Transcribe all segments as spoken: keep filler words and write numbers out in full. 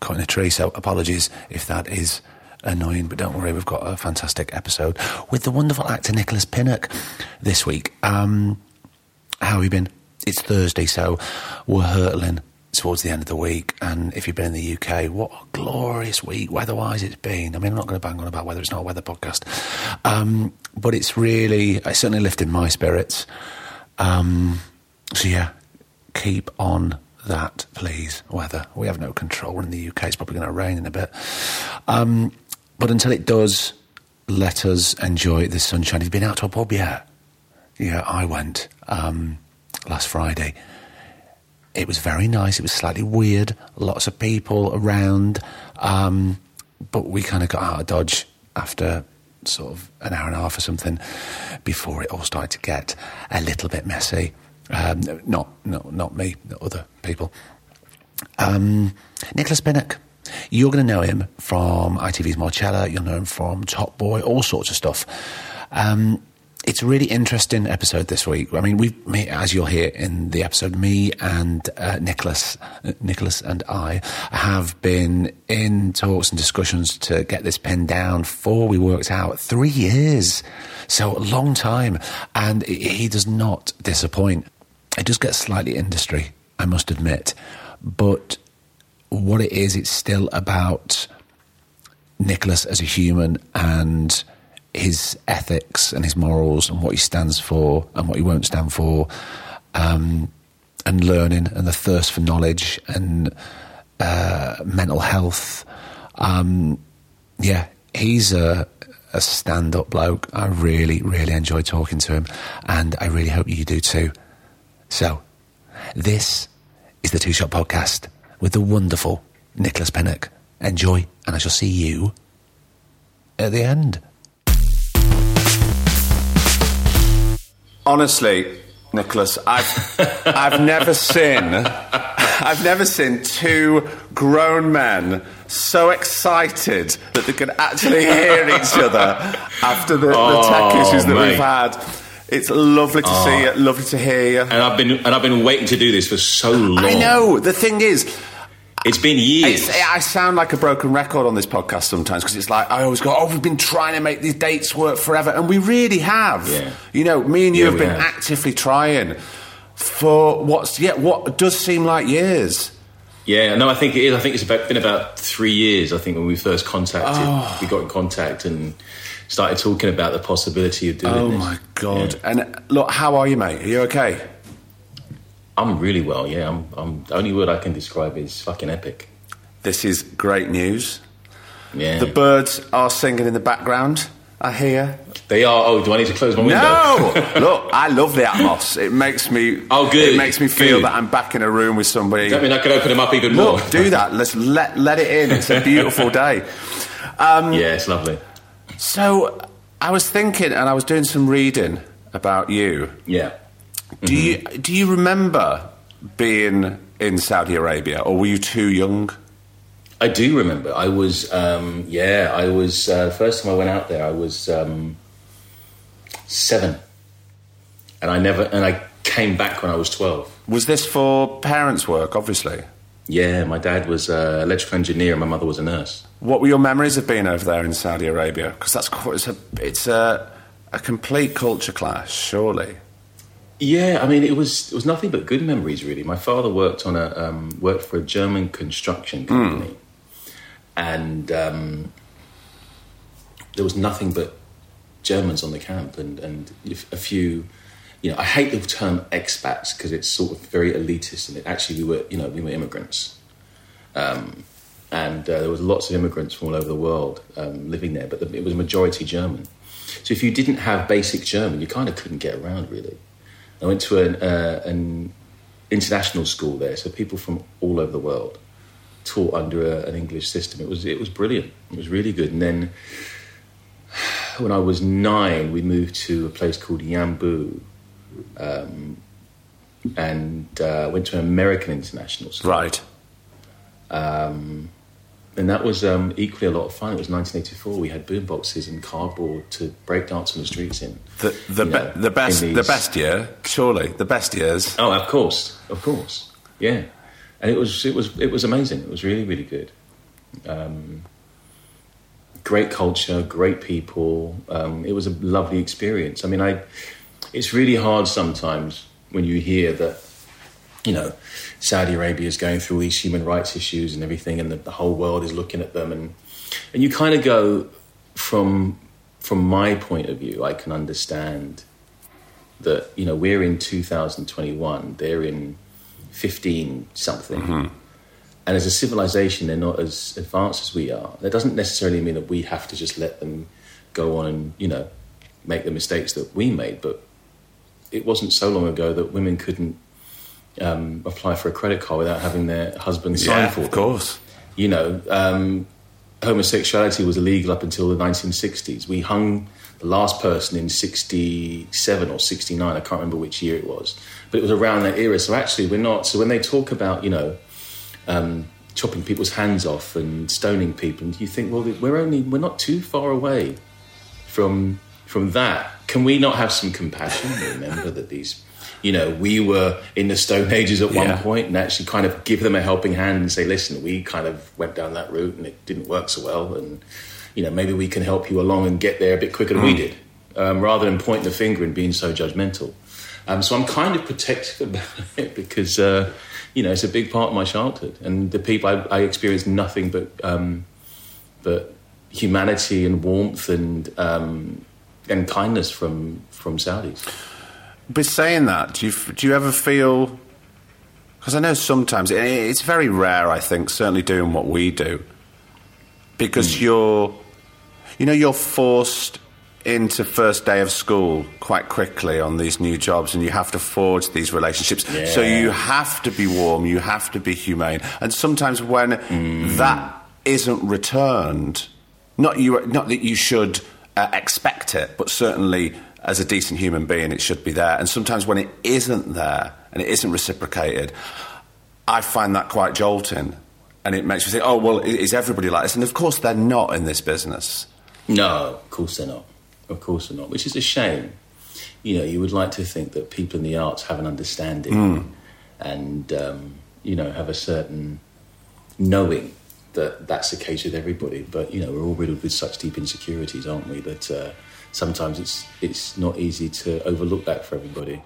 caught in a tree, so apologies if that is annoying, but don't worry, we've got a fantastic episode with the wonderful actor Nicholas Pinnock this week. Um, how have you been? It's Thursday, so we're hurtling towards the end of the week, and if you've been in the U K, what a glorious week weather-wise it's been. I mean, I'm not going to bang on about weather, it's not a weather podcast, um, but it's really, it's certainly lifted my spirits. Um, so yeah, keep on that, please. Weather, we have no control. We're in the U K, it's probably going to rain in a bit, um, but until it does, let us enjoy the sunshine. Have you been out to a pub yet? Yeah, I went um, last Friday. It was very nice. It was slightly weird, lots of people around, um, but we kind of got out of Dodge after sort of an hour and a half or something before it all started to get a little bit messy. Um, not, no, not me, not other people. Um, Nicholas Pinnock. You're going to know him from I T V's Marcella. You'll know him from Top Boy, all sorts of stuff. Um, it's a really interesting episode this week. I mean, we, me, as you'll hear in the episode, me and uh, Nicholas, uh, Nicholas and I have been in talks and discussions to get this pinned down for, we worked out, three years. So a long time. And he does not disappoint. It does get slightly industry, I must admit. But what it is, it's still about Nicholas as a human and his ethics and his morals and what he stands for and what he won't stand for, um, and learning and the thirst for knowledge and uh, mental health. Um, yeah, he's a, a stand-up bloke. I really, really enjoy talking to him, and I really hope you do too. So, this is the Two Shot Podcast with the wonderful Nicholas Pinnock. Enjoy, and I shall see you at the end. Honestly, Nicholas, I've I've never seen I've never seen two grown men so excited that they can actually hear each other after the, oh, the tech issues that mate. we've had. It's lovely to oh. see you, lovely to hear you. And I've been and I've been waiting to do this for so long. I know. The thing is, it's been years. It's, I sound like a broken record on this podcast sometimes, because it's like I always go, oh, we've been trying to make these dates work forever, and we really have. Yeah. You know, me and you yeah, have been have. actively trying for what's yeah, what does seem like years. Yeah, no, I think it is. I think it's about, been about three years, I think, when we first contacted. Oh. We got in contact and started talking about the possibility of doing oh this. Oh, my God. Yeah. And look, how are you, mate? Are you okay? I'm really well, yeah. I'm, I'm, the only word I can describe is fucking epic. This is great news. Yeah. The birds are singing in the background, I hear. They are. Oh, do I need to close my window? No! Look, I love the Atmos. It makes me... Oh, good. It makes me feel good. That I'm back in a room with somebody. That means I can open them up even more. Look, do that. Let's let, let it in. It's a beautiful day. Um, yeah, it's lovely. So, I was thinking, and I was doing some reading about you. Yeah. Do mm-hmm. you do you remember being in Saudi Arabia, or were you too young? I do remember. I was, um, yeah, I was, uh, first time I went out there, I was um, seven. And I never, and I came back when I was twelve. Was this for parents' work, obviously? Yeah, my dad was an electrical engineer and my mother was a nurse. What were your memories of being over there in Saudi Arabia? Because that's, it's a, it's a, a complete culture clash, surely. Yeah, I mean, it was it was nothing but good memories, really. My father worked on a um, worked for a German construction company, mm. and um, there was nothing but Germans on the camp, and and a few, you know, I hate the term expats because it's sort of very elitist, and it actually we were, you know, we were immigrants, um, and uh, there was lots of immigrants from all over the world um, living there, but the, it was a majority German. So if you didn't have basic German, you kind of couldn't get around, really. I went to an, uh, an international school there, so people from all over the world. taught under a, an English system. It was it was brilliant. It was really good. And then when I was nine, we moved to a place called Yambu, um, and uh, went to an American international school. Right. Um, and that was um, equally a lot of fun. It was nineteen eighty-four. We had boom boxes and cardboard to breakdance on the streets in. The the, be- know, the best these... the best year, surely the best years. Oh, of course, of course, yeah. And it was it was it was amazing. It was really really good. Um, great culture, great people. Um, it was a lovely experience. I mean, I. It's really hard sometimes when you hear that, you know, Saudi Arabia is going through all these human rights issues and everything, and the, the whole world is looking at them, and and you kind of go from from my point of view, I can understand that, you know, we're in two thousand twenty-one, they're in fifteen something, mm-hmm. and as a civilization, they're not as advanced as we are. That doesn't necessarily mean that we have to just let them go on and, you know, make the mistakes that we made, but it wasn't so long ago that women couldn't um, apply for a credit card without having their husband sign yeah, for them. Of course. You know, um, homosexuality was illegal up until the nineteen sixties. We hung the last person in sixty-seven or sixty-nine, I can't remember which year it was, but it was around that era. So actually we're not, so when they talk about, you know, um, chopping people's hands off and stoning people, and you think, well, we're only, we're not too far away from... From that, can we not have some compassion? Remember that these, you know, we were in the Stone Ages at yeah. one point, and actually kind of give them a helping hand and say, listen, we kind of went down that route and it didn't work so well. And, you know, maybe we can help you along and get there a bit quicker than mm. we did, um, rather than pointing the finger and being so judgmental. Um, so I'm kind of protective about it because, uh, you know, it's a big part of my childhood. And the people, I, I experienced nothing but, um, but humanity and warmth and... Um, and kindness from, from Saudis. But saying that, do you, do you ever feel... Because I know sometimes, it, it's very rare, I think, certainly doing what we do, because mm. you're, you know, you're forced into first day of school quite quickly on these new jobs, and you have to forge these relationships. Yeah. So you have to be warm, you have to be humane. And sometimes when mm. that isn't returned, not you, not that you should... Uh, expect it, but certainly as a decent human being it should be there. And sometimes when it isn't there and it isn't reciprocated, I find that quite jolting, and it makes me think, oh well, is everybody like this? And of course they're not in this business. No, of course they're not, of course they're not, which is a shame. You know, you would like to think that people in the arts have an understanding mm. and um, you know, have a certain knowing that that's the case with everybody, but you know, we're all riddled with such deep insecurities, aren't we, that uh, sometimes it's it's not easy to overlook that for everybody.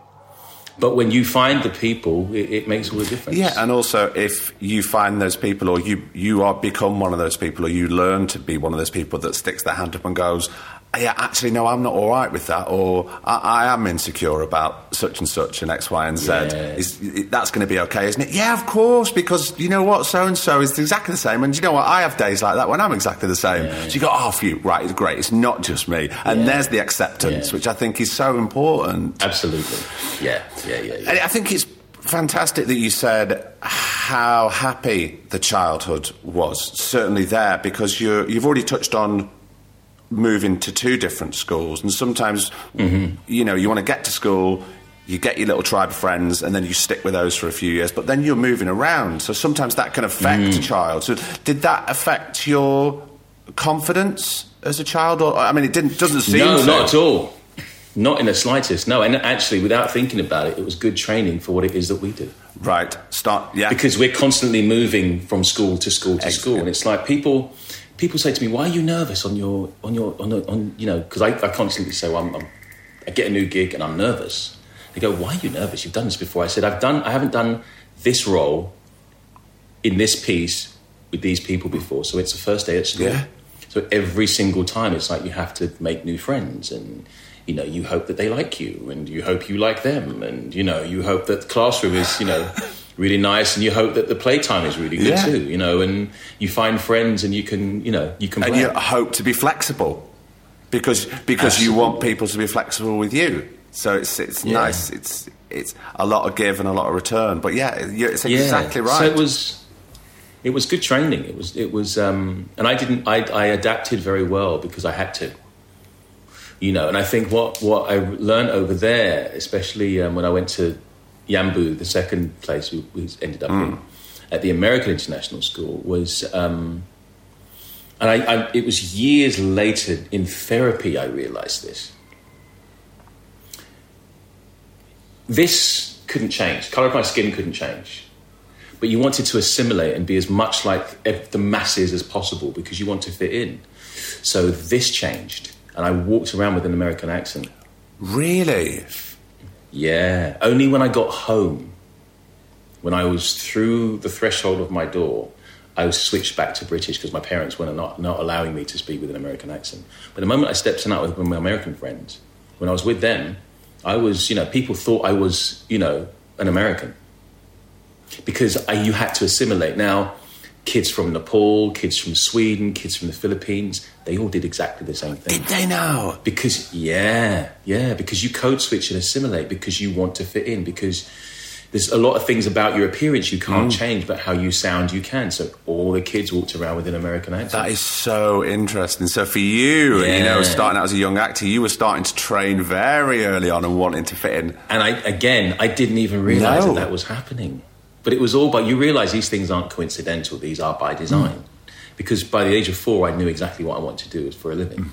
But when you find the people, it, it makes all the difference. Yeah, and also if you find those people, or you you are become one of those people, or you learn to be one of those people that sticks their hand up and goes, yeah, actually no, I'm not all right with that, or I, I am insecure about such and such and X, Y and Z. Yeah. Is, is, that's going to be okay, isn't it? Yeah, of course, because you know what, so and so is exactly the same, and you know what, I have days like that when I'm exactly the same. Yeah. So you go, oh, phew, right, it's great, it's not just me, and yeah. there's the acceptance, yeah. which I think is so important. Absolutely, yeah, yeah, yeah. yeah. And I think it's fantastic that you said how happy the childhood was, certainly there, because you're, you've already touched on moving to two different schools, and sometimes mm-hmm. you know, you want to get to school, you get your little tribe of friends, and then you stick with those for a few years, but then you're moving around, so sometimes that can affect mm. a child. So did that affect your confidence as a child? Or I mean, it didn't doesn't seem no to. Not at all, not in the slightest. No, and actually without thinking about it, it was good training for what it is that we do. Right, start yeah because we're constantly moving from school to school to Excellent. school, and it's like people People say to me, "Why are you nervous on your on your on on you know?" Because I, I constantly say, well, I'm, I'm, "I get a new gig and I'm nervous." They go, "Why are you nervous? You've done this before." I said, "I've done. I haven't done this role in this piece with these people before, so it's the first day at school." Yeah. So every single time, it's like you have to make new friends, and you know, you hope that they like you, and you hope you like them, and you know, you hope that the classroom is, you know. really nice, and you hope that the playtime is really good yeah. too, you know, and you find friends, and you can, you know, you can play. And you hope to be flexible, because because Absolutely. you want people to be flexible with you. So it's it's yeah. nice. It's it's a lot of give and a lot of return. But yeah, it's exactly yeah. right. So it was it was good training. It was, it was, um, and I didn't, I, I adapted very well because I had to, you know. And I think what, what I learned over there, especially um, when I went to Yambu, the second place we, we ended up mm. in, at the American International School, was, um, and I, I, it was years later in therapy I realized this. This couldn't change. Color of my skin couldn't change. But you wanted to assimilate and be as much like the masses as possible because you want to fit in. So this changed. And I walked around with an American accent. Really? Yeah. Only when I got home, when I was through the threshold of my door, I was switched back to British because my parents were not, not allowing me to speak with an American accent. But the moment I stepped out with my American friends, when I was with them, I was, you know, people thought I was, you know, an American. Because I, you had to assimilate. Now, kids from Nepal, kids from Sweden, kids from the Philippines, they all did exactly the same thing. Did they now? Because, yeah, yeah, because you code switch and assimilate because you want to fit in, because there's a lot of things about your appearance you can't mm. change, but how you sound you can. So all the kids walked around with an American accent. That is so interesting. So for you, yeah. you know, starting out as a young actor, you were starting to train very early on and wanting to fit in. And I, again, I didn't even realise no. that that was happening. But it was all by, you realise these things aren't coincidental, these are by design. Mm. Because by the age of four, I knew exactly what I wanted to do for a living. Mm.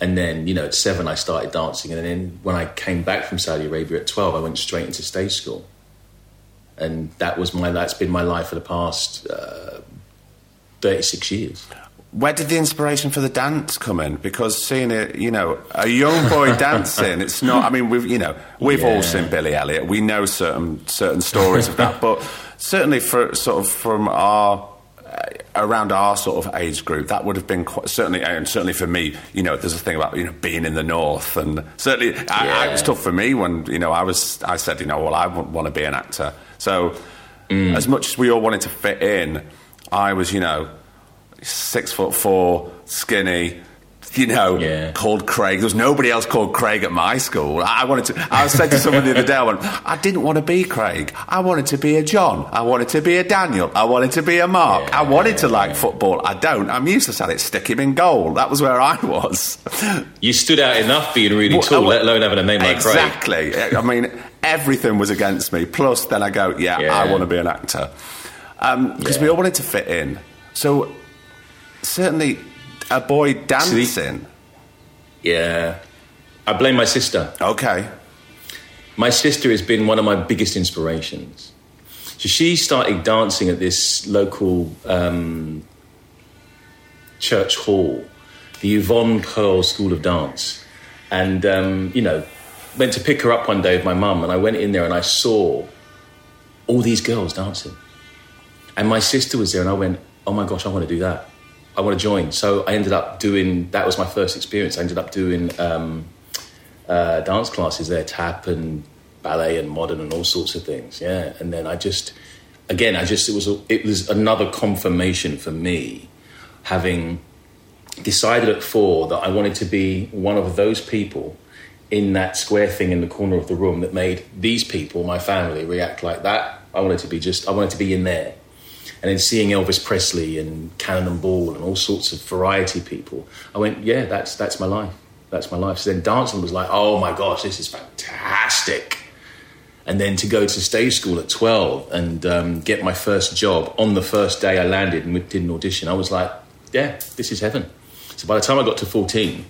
And then, you know, at seven, I started dancing. And then when I came back from Saudi Arabia at twelve, I went straight into stage school. And that was my, that's been my life for the past uh, thirty-six years. Where did the inspiration for the dance come in? Because seeing it, you know, a young boy dancing, it's not, I mean, we've, you know, we've yeah. all seen Billy Elliot. We know certain certain stories of that, but certainly for sort of from our, uh, around our sort of age group, that would have been quite, certainly, and certainly for me, you know, there's a thing about, you know, being in the north, and certainly yeah. I, I, it was tough for me when, you know, I was, I said, you know, well, I want to be an actor. So mm. as much as we all wanted to fit in, I was, you know, six foot four, skinny, you know, yeah. called Craig. There was nobody else called Craig at my school. I wanted to, I said to someone the other day, I went, I didn't want to be Craig. I wanted to be a John. I wanted to be a Daniel. I wanted to be a Mark. Yeah, I wanted yeah, to like yeah. football. I don't. I'm useless at it. Stick him in goal. That was where I was. You stood out enough being really well, tall, well, let alone having a name like exactly. Craig. Exactly. I mean, everything was against me. Plus, then I go, yeah, yeah. I want to be an actor. Um, because yeah. we all wanted to fit in. So, certainly, a boy dancing. Yeah. I blame my sister. Okay. My sister has been one of my biggest inspirations. So she started dancing at this local um, church hall, the Yvonne Pearl School of Dance. And, um, you know, went to pick her up one day with my mum, and I went in there and I saw all these girls dancing. And my sister was there, and I went, oh my gosh, I want to do that. I want to join. So I ended up doing, that was my first experience. I ended up doing um, uh, dance classes there, tap and ballet and modern and all sorts of things. Yeah. And then I just, again, I just, it was, a, it was another confirmation for me, having decided at four that I wanted to be one of those people in that square thing in the corner of the room that made these people, my family, react like that. I wanted to be just, I wanted to be in there. And then seeing Elvis Presley and Cannonball and all sorts of variety people, I went, yeah, that's that's my life. That's my life. So then dancing was like, oh my gosh, this is fantastic. And then to go to stage school at twelve and um, get my first job on the first day I landed and did an audition, I was like, yeah, this is heaven. So by the time I got to fourteen,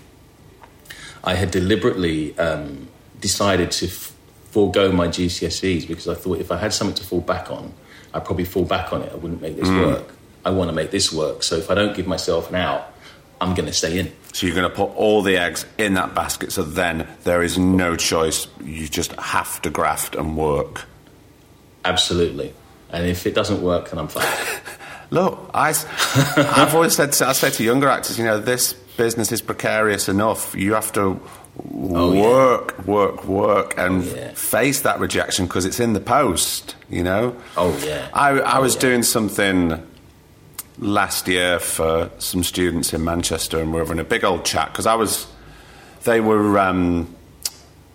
I had deliberately um, decided to f- forego my G C S Es because I thought if I had something to fall back on, I'd probably fall back on it. I wouldn't make this mm. work. I want to make this work. So if I don't give myself an out, I'm going to stay in. So you're going to put all the eggs in that basket, so then there is no choice. You just have to graft and work. Absolutely. And if it doesn't work, then I'm fine. Look, I, I've always said to, I say to younger actors, you know, this business is precarious enough. You have to oh, work, yeah. work, work, and oh, yeah. face that rejection because it's in the post, you know? Oh, yeah. I, I oh, was yeah. doing something last year for some students in Manchester, and we were having a big old chat because I was, they were um,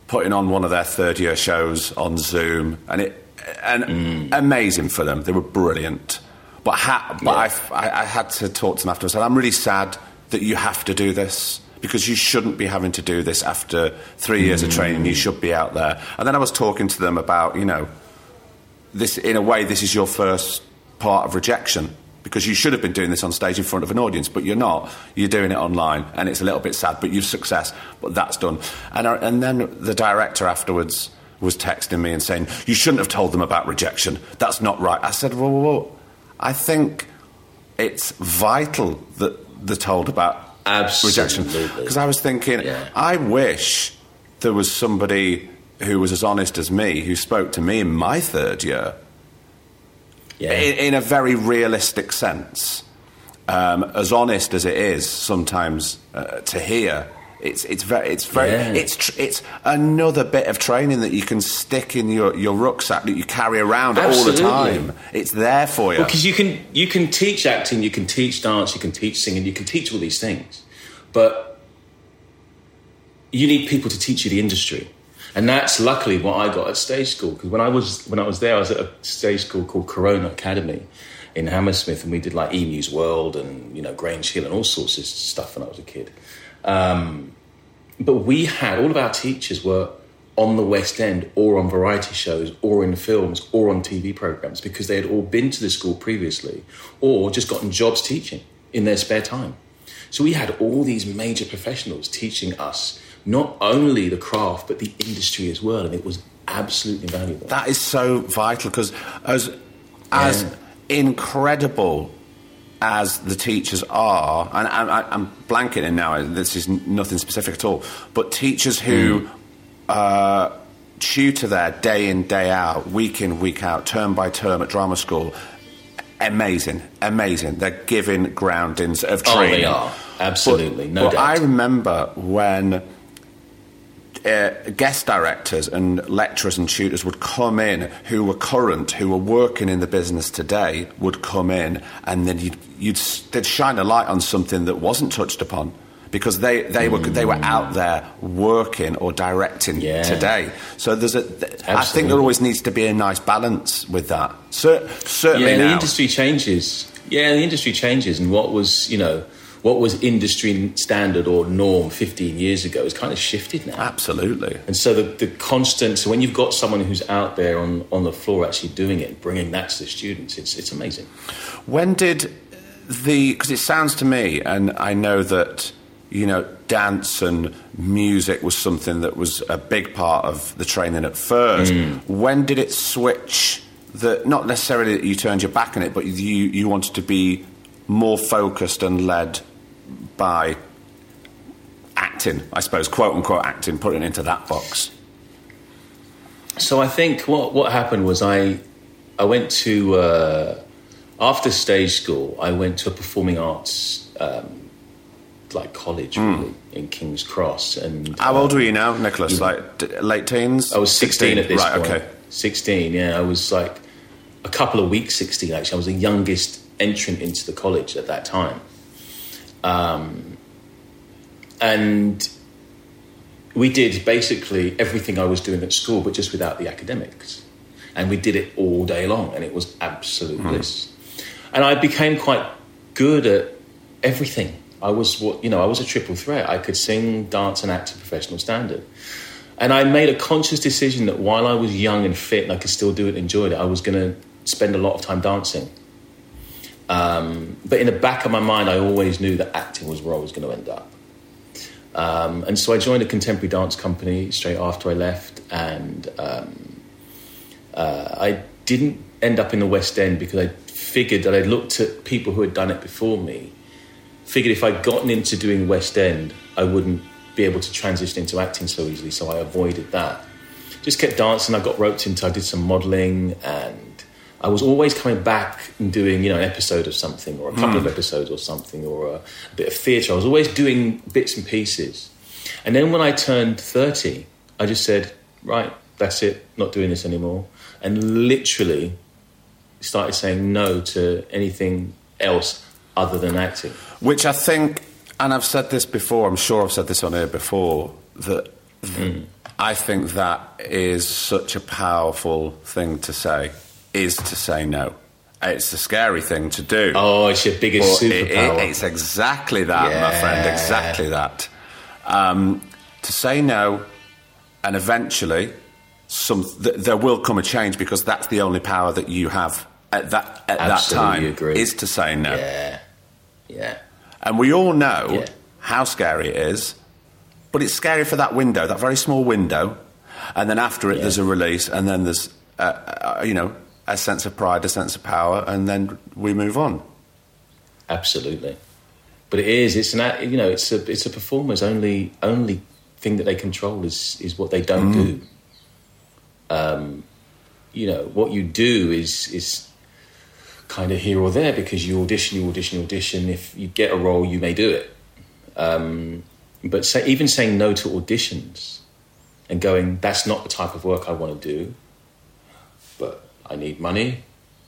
putting on one of their third-year shows on Zoom, and it, and mm. amazing for them. They were brilliant. But, ha- but yeah. I, I had to talk to them afterwards. And I'm really sad that you have to do this, because you shouldn't be having to do this after three years mm. of training. You should be out there. And then I was talking to them about, you know, this, in a way, this is your first part of rejection, because you should have been doing this on stage in front of an audience, but you're not. You're doing it online, and it's a little bit sad, but you've success, but that's done. And, I, and then the director afterwards was texting me and saying, you shouldn't have told them about rejection. That's not right. I said, well, well, well I think it's vital that they're told about Absolutely. rejection. Because I was thinking, yeah. I wish there was somebody who was as honest as me, who spoke to me in my third year, yeah. in, in a very realistic sense, um, as honest as it is sometimes uh, to hear. It's it's very it's very yeah. it's tr- it's another bit of training that you can stick in your, your rucksack that you carry around Absolutely. all the time. It's there for you, because well, you can you can teach acting, you can teach dance, you can teach singing, you can teach all these things, but you need people to teach you the industry, and that's luckily what I got at stage school. Because when I was when I was there, I was at a stage school called Corona Academy in Hammersmith, and we did like Emu's World and you know Grange Hill and all sorts of stuff when I was a kid. Um, but we had, all of our teachers were on the West End or on variety shows or in films or on T V programmes, because they had all been to the school previously or just gotten jobs teaching in their spare time. So we had all these major professionals teaching us not only the craft but the industry as well, and it was absolutely valuable. That is so vital, because as, as yeah. incredible as the teachers are, and I, I'm blanketing now, this is nothing specific at all, but teachers who mm. uh, tutor there day in, day out, week in, week out, term by term at drama school, amazing, amazing. They're giving groundings of training. Oh, they are, absolutely, but, no but doubt. I remember when uh, guest directors and lecturers and tutors would come in who were current, who were working in the business today, would come in, and then you'd, you'd they'd shine a light on something that wasn't touched upon, because they, they mm. were they were out there working or directing yeah. today. So there's a th- I think there always needs to be a nice balance with that. So, certainly, yeah, now. the industry changes. Yeah, the industry changes, and what was you know. what was industry standard or norm fifteen years ago has kind of shifted now. Absolutely. And so the, the constant, so when you've got someone who's out there on, on the floor actually doing it, bringing that to the students, it's it's amazing. When did the, because it sounds to me, and I know that, you know, dance and music was something that was a big part of the training at first. Mm. When did it switch that, not necessarily that you turned your back on it, but you, you wanted to be more focused and led by acting, I suppose, quote-unquote acting, put it into that box? So I think what, what happened was I I went to... Uh, after stage school, I went to a performing arts um, like college, mm. really, in King's Cross. And How uh, old were you now, Nicholas? You, like d- late teens? I was sixteen, sixteen at this right, point. Okay. sixteen, yeah. I was like a couple of weeks sixteen, actually. I was the youngest entrant into the college at that time. Um, and we did basically everything I was doing at school, but just without the academics. And we did it all day long, and it was absolute bliss. Mm. And I became quite good at everything. I was, what you know, I was a triple threat. I could sing, dance, and act to professional standard. And I made a conscious decision that while I was young and fit, and I could still do it and enjoyed it, I was going to spend a lot of time dancing. Um, but in the back of my mind, I always knew that acting was where I was going to end up. Um, and so I joined a contemporary dance company straight after I left. And um, uh, I didn't end up in the West End because I figured that I looked at people who had done it before me, figured if I'd gotten into doing West End, I wouldn't be able to transition into acting so easily. So I avoided that. Just kept dancing. I got roped into, I did some modelling, and I was always coming back and doing, you know, an episode of something or a couple mm. of episodes or something or a, a bit of theatre. I was always doing bits and pieces. And then when I turned thirty, I just said, right, that's it, not doing this anymore. And literally started saying no to anything else other than acting. Which I think, and I've said this before, I'm sure I've said this on air before, that mm. I think that is such a powerful thing to say. Is to say no, It's a scary thing to do. Oh, it's your biggest but superpower. It, it, it's exactly that, yeah. my friend, exactly that. Um, to say no, and eventually some th- there will come a change, because that's the only power that you have at that at Absolutely that time agree. Is to say no. Yeah, yeah. And we all know yeah. how scary it is, but it's scary for that window, that very small window, and then after it yeah. there's a release, and then there's, uh, uh, you know, a sense of pride, a sense of power, and then we move on. Absolutely. But it is, it's an, you know, it's a, it's a performer's only, only thing that they control is, is what they don't mm. do. Um, you know, what you do is, is kind of here or there, because you audition, you audition, you audition. If you get a role, you may do it. Um, but say, even saying no to auditions and going, that's not the type of work I want to do, but I need money.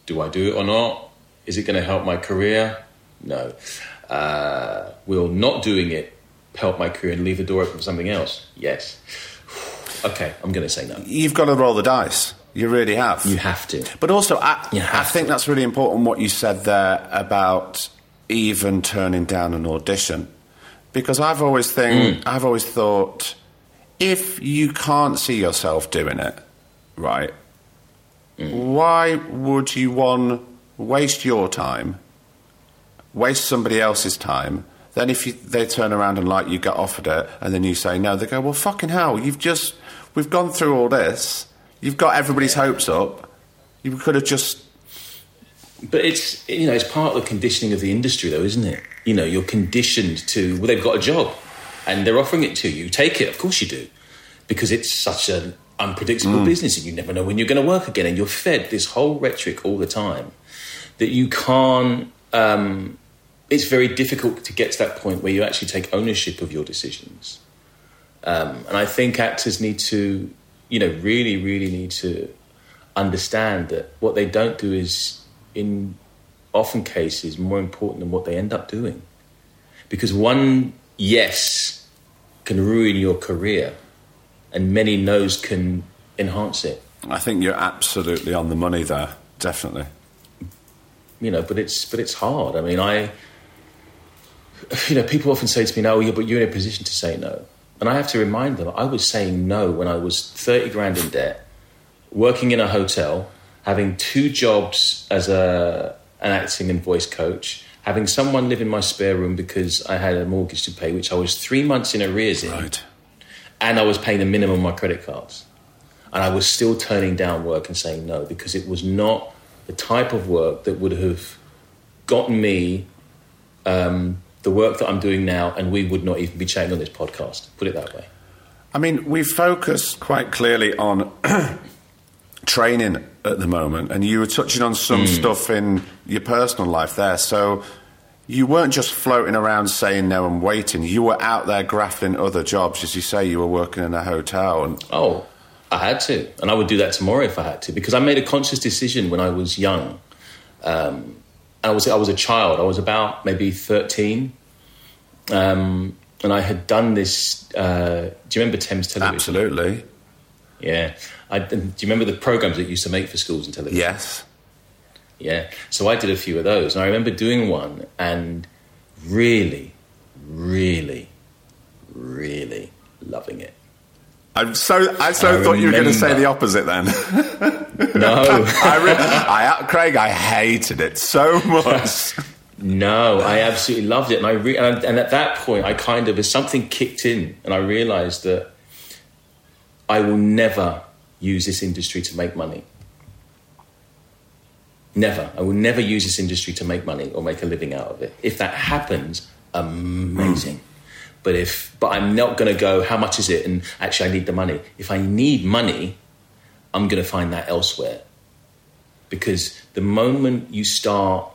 Do I do it or not? Is it going to help my career? No. Uh, will not doing it help my career and leave the door open for something else? Yes. Okay, I'm going to say no. You've got to roll the dice. You really have. You have to. But also, I, I think to. that's really important what you said there about even turning down an audition, because I've always think mm. I've always thought, if you can't see yourself doing it, right? Why would you, one, waste your time, waste somebody else's time, then if you, they turn around and like you get offered it and then you say no, they go, well, fucking hell, you've just, we've gone through all this, you've got everybody's hopes up, you could have just... But it's, you know, it's part of the conditioning of the industry though, isn't it? You know, you're conditioned to, well, they've got a job and they're offering it to you, take it, of course you do, because it's such an unpredictable mm. business, and you never know when you're going to work again, and you're fed this whole rhetoric all the time that you can't um, it's very difficult to get to that point where you actually take ownership of your decisions, um, and I think actors need to, you know, really really need to understand that what they don't do is in often cases more important than what they end up doing, because one yes can ruin your career and many no's can enhance it. I think you're absolutely on the money there, definitely. You know, but it's but it's hard. I mean, I... You know, people often say to me, no, yeah, but you're in a position to say no. And I have to remind them, I was saying no when I was thirty grand in debt, working in a hotel, having two jobs as a an acting and voice coach, having someone live in my spare room because I had a mortgage to pay, which I was three months in arrears in. Right. And I was paying the minimum on my credit cards. And I was still turning down work and saying no, because it was not the type of work that would have gotten me um, the work that I'm doing now, and we would not even be chatting on this podcast, put it that way. I mean, we focus quite clearly on training at the moment, and you were touching on some mm. stuff in your personal life there. So you weren't just floating around saying no and waiting. You were out there grappling other jobs. As you say, you were working in a hotel. And oh, I had to. And I would do that tomorrow if I had to, because I made a conscious decision when I was young. Um, I was I was a child. I was about maybe thirteen. Um, and I had done this... Uh, do you remember Thames Television? Absolutely. Yeah. I, do you remember the programmes that you used to make for schools and television? Yes. Yeah, so I did a few of those, and I remember doing one and really, really, really loving it. I'm so I so I thought remember. you were going to say the opposite then. No, I, re- I Craig, I hated it so much. No, I absolutely loved it, and I re- and, and at that point, I kind of as something kicked in, and I realised that I will never use this industry to make money. Never. I will never use this industry to make money or make a living out of it. If that happens, amazing. Mm. But if, but I'm not going to go, how much is it? And actually, I need the money. If I need money, I'm going to find that elsewhere. Because the moment you start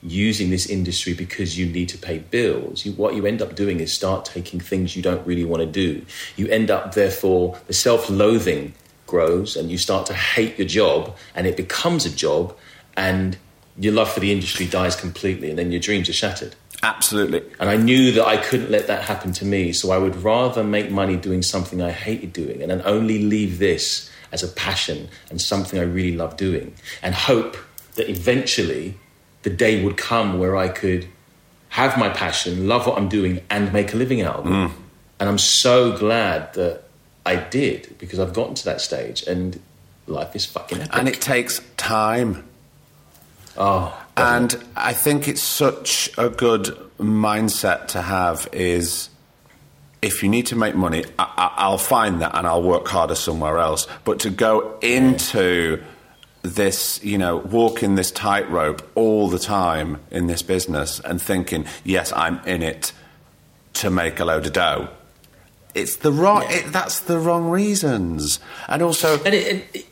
using this industry because you need to pay bills, you, what you end up doing is start taking things you don't really want to do. You end up, therefore, the self-loathing grows, and you start to hate your job, and it becomes a job, and your love for the industry dies completely, and then your dreams are shattered. Absolutely. And I knew that I couldn't let that happen to me, so I would rather make money doing something I hated doing and then only leave this as a passion and something I really love doing, and hope that eventually the day would come where I could have my passion, love what I'm doing, and make a living out of it. Mm. And I'm so glad that I did, because I've gotten to that stage and life is fucking epic. And it takes time. Oh. And it? I think it's such a good mindset to have is, if you need to make money, I, I, I'll find that and I'll work harder somewhere else. But to go into yeah. this, you know, walking this tightrope all the time in this business and thinking, yes, I'm in it to make a load of dough. It's the wrong... Yeah. It, that's the wrong reasons. And also... And it, it,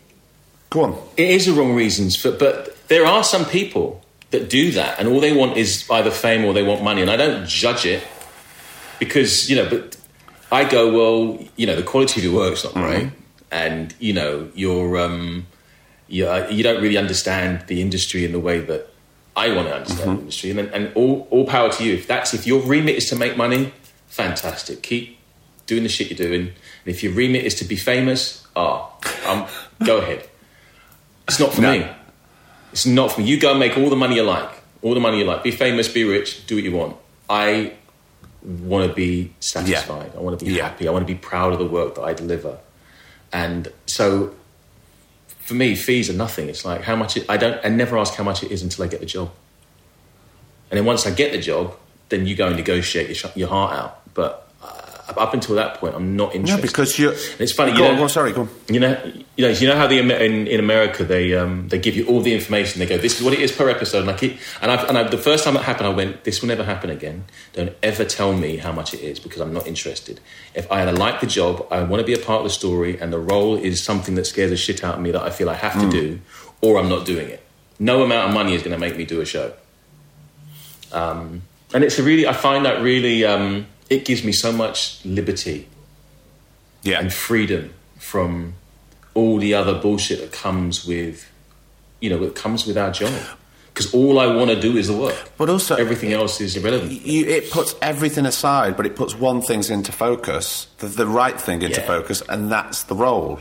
go on. It is the wrong reasons, for, but there are some people that do that and all they want is either fame or they want money, and I don't judge it because, you know, but I go, well, you know, the quality of your work's not great, mm-hmm. and, you know, you're, um, you're, you don't really understand the industry in the way that I want to understand mm-hmm. the industry, and, and all, all power to you. If that's... If your remit is to make money, fantastic. Keep doing the shit you're doing. And if your remit is to be famous, ah, oh, um, go ahead. It's not for no. me. It's not for me. You go and make all the money you like. All the money you like. Be famous, be rich, do what you want. I want to be satisfied. Yeah. I want to be yeah. happy. I want to be proud of the work that I deliver. And so, for me, fees are nothing. It's like how much... It, I don't... I never ask how much it is until I get the job. And then once I get the job, then you go and negotiate your, your heart out. But uh, up until that point, I'm not interested. No, because you... It's funny. Go you know, on, go on, sorry, go on. You know, you know, you know how the in, in America they um, they give you all the information. They go, this is what it is per episode. And I keep, and I've, and I've, the first time it happened, I went, this will never happen again. Don't ever tell me how much it is because I'm not interested. If I either like the job, I want to be a part of the story, and the role is something that scares the shit out of me that I feel I have mm. to do, or I'm not doing it. No amount of money is going to make me do a show. Um, and it's a really... I find that really... Um, it gives me so much liberty yeah. and freedom from all the other bullshit that comes with, you know, that comes with our job. Because all I want to do is the work. But also... Everything it, else is irrelevant. You, it puts everything aside, but it puts one thing into focus, the, the right thing into yeah. focus, and that's the role.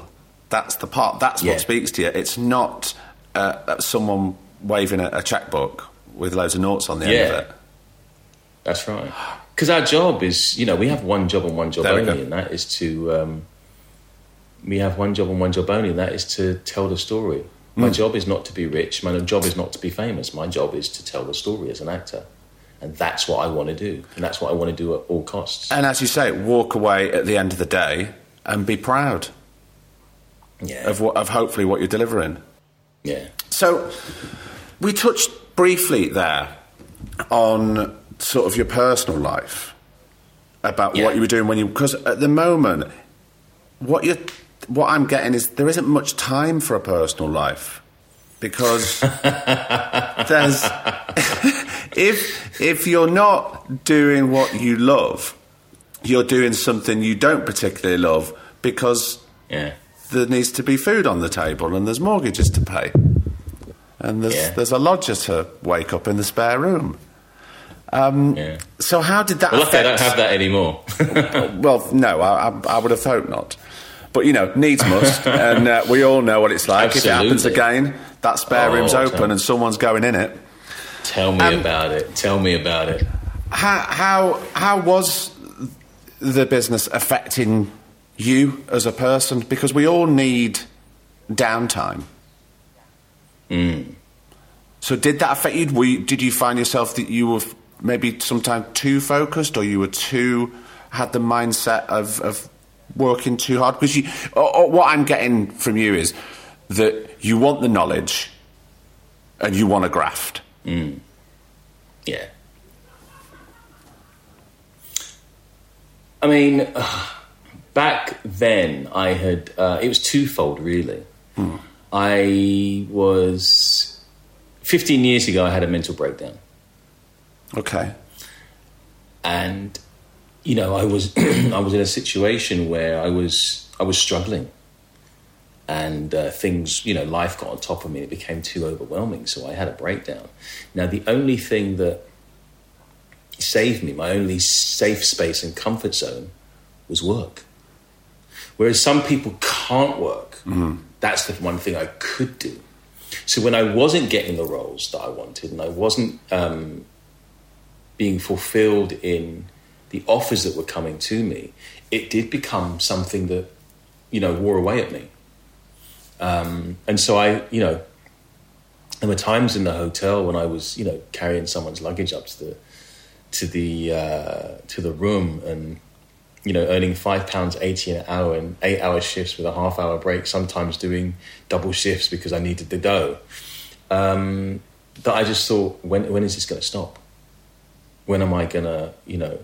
That's the part. That's yeah. what speaks to you. It's not uh, someone waving a, a checkbook with loads of noughts on the yeah. end of it. That's right. Because our job is, you know, we have one job and one job only, and that is to... Um, we have one job and one job only, and that is to tell the story. My mm. job is not to be rich. My job is not to be famous. My job is to tell the story as an actor. And that's what I want to do. And that's what I want to do at all costs. And as you say, walk away at the end of the day and be proud yeah. of what, of hopefully what you're delivering. Yeah. So we touched briefly there on sort of your personal life, about yeah. what you were doing when you... Because at the moment, what you're, what I'm getting is there isn't much time for a personal life, because there's... if if you're not doing what you love, you're doing something you don't particularly love, because yeah. there needs to be food on the table and there's mortgages to pay. And there's, yeah. there's a lodger to wake up in the spare room. Um, yeah. So how did that well, affect... Well, I don't have that anymore. Well, no, I, I, I would have hoped not. But, you know, needs must. And uh, we all know what it's like. Absolutely. If it happens again, that spare oh, room's open and someone's going in it. Tell me um, about it. Tell me about it. How, how how was the business affecting you as a person? Because we all need downtime. Mm. So did that affect you? Were you? Did you find yourself that you were maybe sometimes too focused, or you were too... had the mindset of, of working too hard? Because you... Or, or what I'm getting from you is that you want the knowledge and you want to graft. Mm. Yeah. I mean, back then I had... Uh, it was twofold, really. Hmm. I was... fifteen years ago, I had a mental breakdown. Okay. And, you know, I was I was in a situation where I was I was struggling. And uh, things, you know, life got on top of me. It became too overwhelming, so I had a breakdown. Now, the only thing that saved me, my only safe space and comfort zone, was work. Whereas some people can't work. Mm-hmm. That's the one thing I could do. So when I wasn't getting the roles that I wanted, and I wasn't um, being fulfilled in the offers that were coming to me, it did become something that, you know, wore away at me. Um, and so I, you know, there were times in the hotel when I was, you know, carrying someone's luggage up to the to the uh, to the room, and, you know, earning five pounds eighty an hour and eight hour shifts with a half hour break, sometimes doing double shifts because I needed the dough. Um, that I just thought, when when is this going to stop? When am I going to, you know,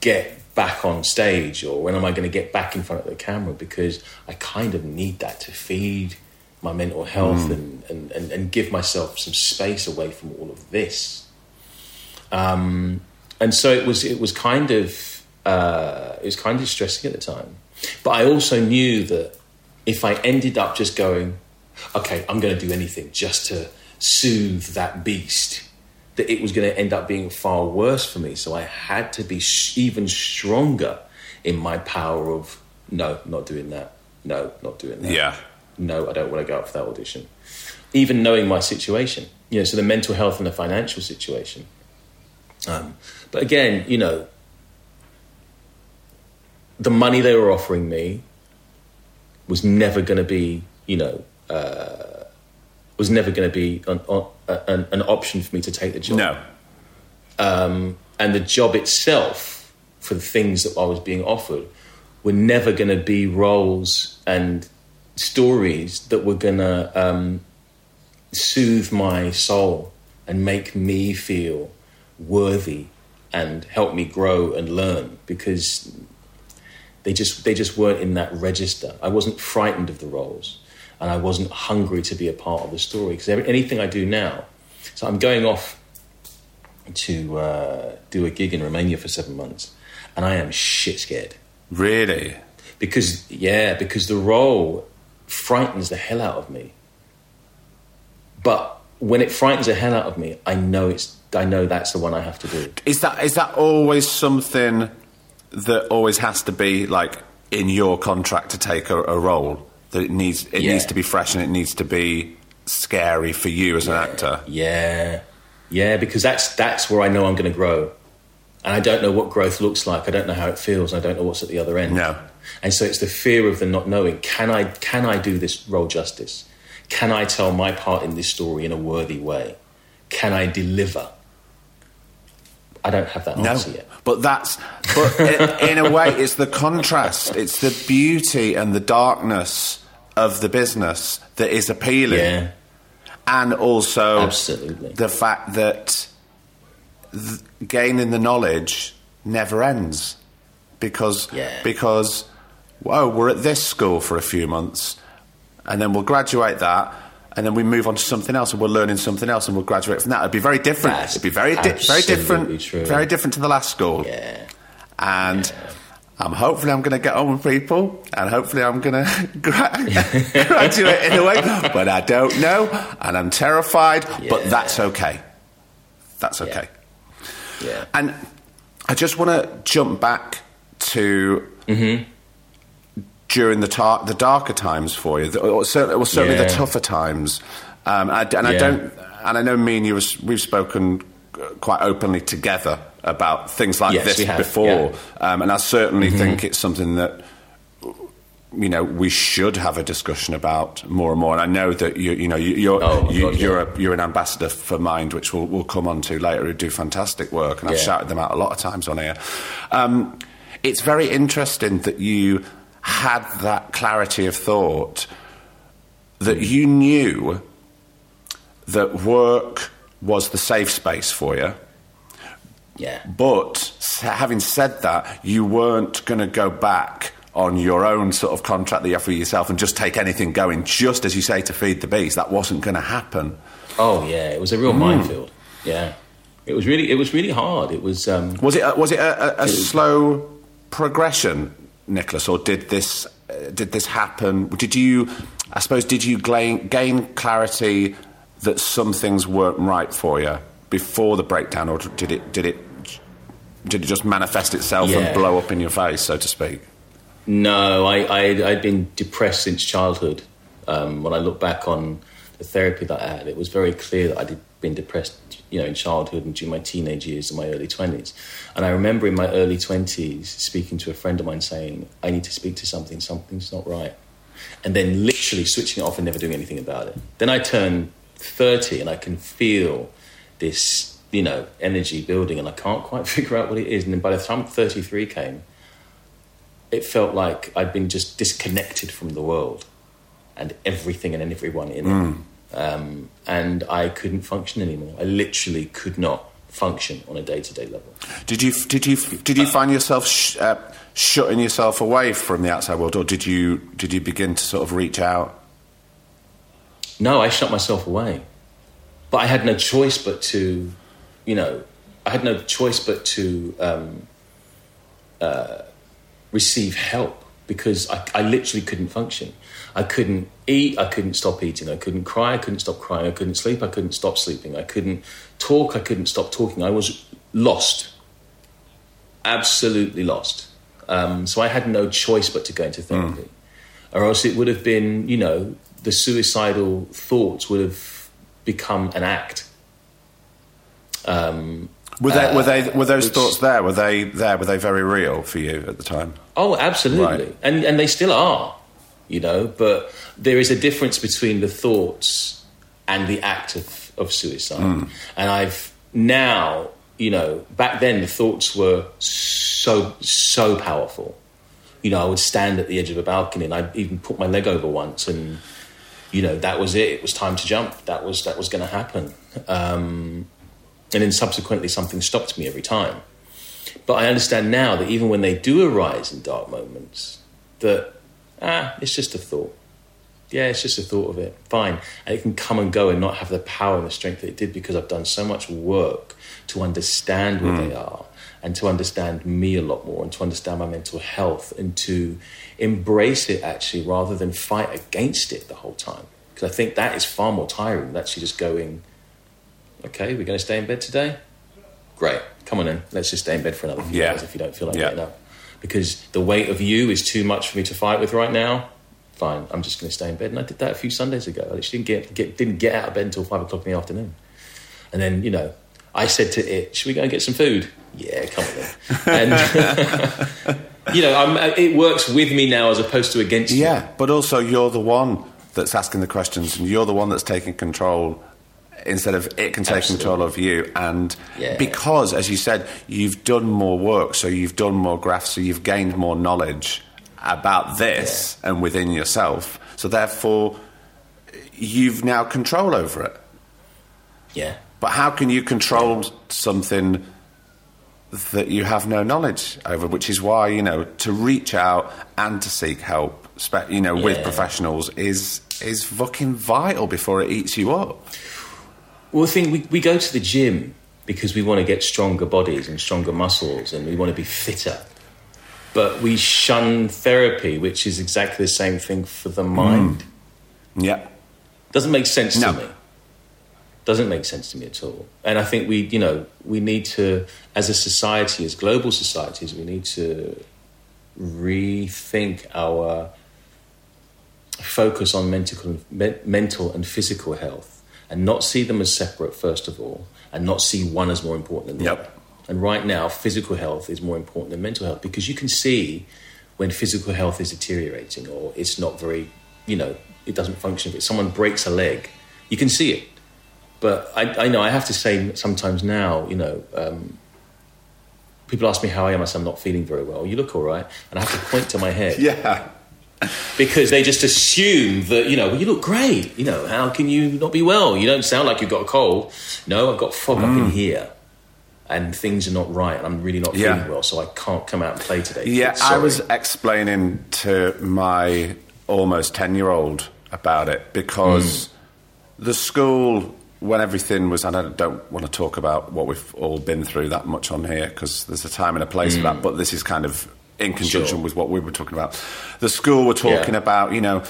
get back on stage, or when am I going to get back in front of the camera? Because I kind of need that to feed my mental health mm. and, and, and, and give myself some space away from all of this. Um, and so it was, it was kind of, Uh, it was kind of distressing at the time. But I also knew that if I ended up just going, okay, I'm going to do anything just to soothe that beast, that it was going to end up being far worse for me. So I had to be sh- even stronger in my power of, no, not doing that. No, not doing that. Yeah. No, I don't want to go up for that audition. Even knowing my situation, you know, so the mental health and the financial situation. Um, but again, you know, the money they were offering me was never going to be, you know, uh, was never going to be an, an, an option for me to take the job. No. Um, and the job itself, for the things that I was being offered, were never going to be roles and stories that were going to um, soothe my soul and make me feel worthy and help me grow and learn, because They just they just weren't in that register. I wasn't frightened of the roles, and I wasn't hungry to be a part of the story, because anything I do now... So I'm going off to uh, do a gig in Romania for seven months, and I am shit scared. Really? Because, yeah, because the role frightens the hell out of me. But when it frightens the hell out of me, I know it's I know that's the one I have to do. Is that is that always something that always has to be, like, in your contract to take a, a role, that it needs it yeah. needs to be fresh and it needs to be scary for you as yeah. an actor? Yeah, yeah, because that's that's where I know I'm going to grow, and I don't know what growth looks like. I don't know how it feels. I don't know what's at the other end. No, and so it's the fear of the not knowing. Can I can I do this role justice? Can I tell my part in this story in a worthy way? Can I deliver? I don't have that answer no, yet. But that's, but in, in a way, it's the contrast, it's the beauty and the darkness of the business that is appealing. Yeah. And also, absolutely, the fact that th- gaining the knowledge never ends, because yeah. because whoa, we're at this school for a few months, and then we'll graduate that. And then we move on to something else, and we're learning something else, and we'll graduate from that. It'd be very different. That's It'd be very, di- very different, true. very different to the last school. Yeah. And yeah. I'm hopefully I'm going to get on with people, and hopefully I'm going to gra- graduate in a way, but I don't know, and I'm terrified. Yeah. But that's okay. That's okay. Yeah. yeah. And I just want to jump back to. Mm-hmm. During the tar- the darker times for you, or certainly, or certainly yeah. the tougher times, um, I, and yeah. I don't, and I know me and you was, we've spoken quite openly together about things like yes, this before, yeah. um, and I certainly mm-hmm. think it's something that, you know, we should have a discussion about more and more. And I know that you, you know, you, you're oh, you, God, you're yeah. a, you're an ambassador for Mind, which we'll we'll come on to later, who do fantastic work, and yeah. I've shouted them out a lot of times on here. Um, it's very interesting that you had that clarity of thought, that you knew that work was the safe space for you. Yeah. But having said that, you weren't going to go back on your own sort of contract that you have for yourself and just take anything going, just as you say, to feed the beast. That wasn't going to happen. Oh yeah, it was a real mm. minefield. Yeah, it was really, it was really hard. It was. Um, was it? Was it a, a, a it was slow hard. progression? Nicholas, or did this uh, did this happen? Did you, I suppose, did you gain, gain clarity that some things weren't right for you before the breakdown, or did it did it did it just manifest itself yeah. and blow up in your face, so to speak? No, I, I I'd been depressed since childhood. Um, when I look back on the therapy that I had, it was very clear that I'd been depressed, you know, in childhood and during my teenage years and my early twenties. And I remember in my early twenties speaking to a friend of mine saying, I need to speak to something, something's not right. And then literally switching it off and never doing anything about it. Then I turn thirty and I can feel this, you know, energy building, and I can't quite figure out what it is. And then by the time thirty-three came, it felt like I'd been just disconnected from the world and everything and everyone in mm. it. Um, and I couldn't function anymore. I literally could not function on a day-to-day level. Did you did you did you find yourself sh- uh, shutting yourself away from the outside world, or did you did you begin to sort of reach out? No, I shut myself away, but I had no choice but to, you know, I had no choice but to um, uh, receive help, because I, I literally couldn't function. I couldn't eat, I couldn't stop eating, I couldn't cry, I couldn't stop crying, I couldn't sleep, I couldn't stop sleeping, I couldn't talk, I couldn't stop talking. I was lost, absolutely lost. Um, so I had no choice but to go into therapy. Mm. Or else it would have been, you know, the suicidal thoughts would have become an act. Um, were, they, uh, were, they, were those which, thoughts there? Were they there? Were they very real for you at the time? Oh, absolutely. Right. And, and they still are. You know, but there is a difference between the thoughts and the act of, of suicide. Mm. And I've now, you know, back then the thoughts were so, so powerful. You know, I would stand at the edge of a balcony and I'd even put my leg over once and, you know, that was it. It was time to jump. That was, that was going to happen. Um, and then subsequently something stopped me every time. But I understand now that even when they do arise in dark moments, that... ah, it's just a thought. Yeah, it's just a thought of it. Fine. And it can come and go and not have the power and the strength that it did, because I've done so much work to understand where mm. they are and to understand me a lot more and to understand my mental health and to embrace it, actually, rather than fight against it the whole time. Because I think that is far more tiring than actually just going, okay, we're going to stay in bed today? Great. Come on in. Let's just stay in bed for another few yeah. hours if you don't feel like yeah. getting up. Because the weight of you is too much for me to fight with right now. Fine, I'm just going to stay in bed. And I did that a few Sundays ago. I actually didn't get, get didn't get out of bed until five o'clock in the afternoon. And then, you know, I said to it, "Should we go and get some food?" Yeah, come on then. And you know, I'm, it works with me now as opposed to against me. Yeah, but also you're the one that's asking the questions, and you're the one that's taking control. Instead of it can take Absolutely. Control of you. And yeah. because, as you said, you've done more work, so you've done more graphs, so you've gained more knowledge about this yeah. and within yourself. So therefore, you've now control over it. Yeah. But how can you control yeah. something that you have no knowledge over? Which is why, you know, to reach out and to seek help, you know, yeah. with professionals is is fucking vital before it eats you up. Well, the thing, we, we go to the gym because we want to get stronger bodies and stronger muscles and we want to be fitter. But we shun therapy, which is exactly the same thing for the mind. Mm. Yeah. Doesn't make sense no. to me. Doesn't make sense to me at all. And I think we, you know, we need to, as a society, as global societies, we need to rethink our focus on mental, me- mental and physical health. And not see them as separate, first of all, and not see one as more important than the yep. other. And right now, physical health is more important than mental health, because you can see when physical health is deteriorating or it's not very, you know, it doesn't function. If someone breaks a leg, you can see it. But I, I know I have to say sometimes now, you know, um, people ask me how I am. I say I'm not feeling very well. You look all right. And I have to point to my head. yeah. Because they just assume that, you know, well, you look great. You know, how can you not be well? You don't sound like you've got a cold. No, I've got fog mm. up in here and things are not right and I'm really not yeah. feeling well, so I can't come out and play today. Yeah, Sorry. I was explaining to my almost ten-year-old about it because mm. the school, when everything was... And I don't want to talk about what we've all been through that much on here because there's a time and a place mm. for that, but this is kind of... in conjunction sure. with what we were talking about. The school were talking yeah. about, you know,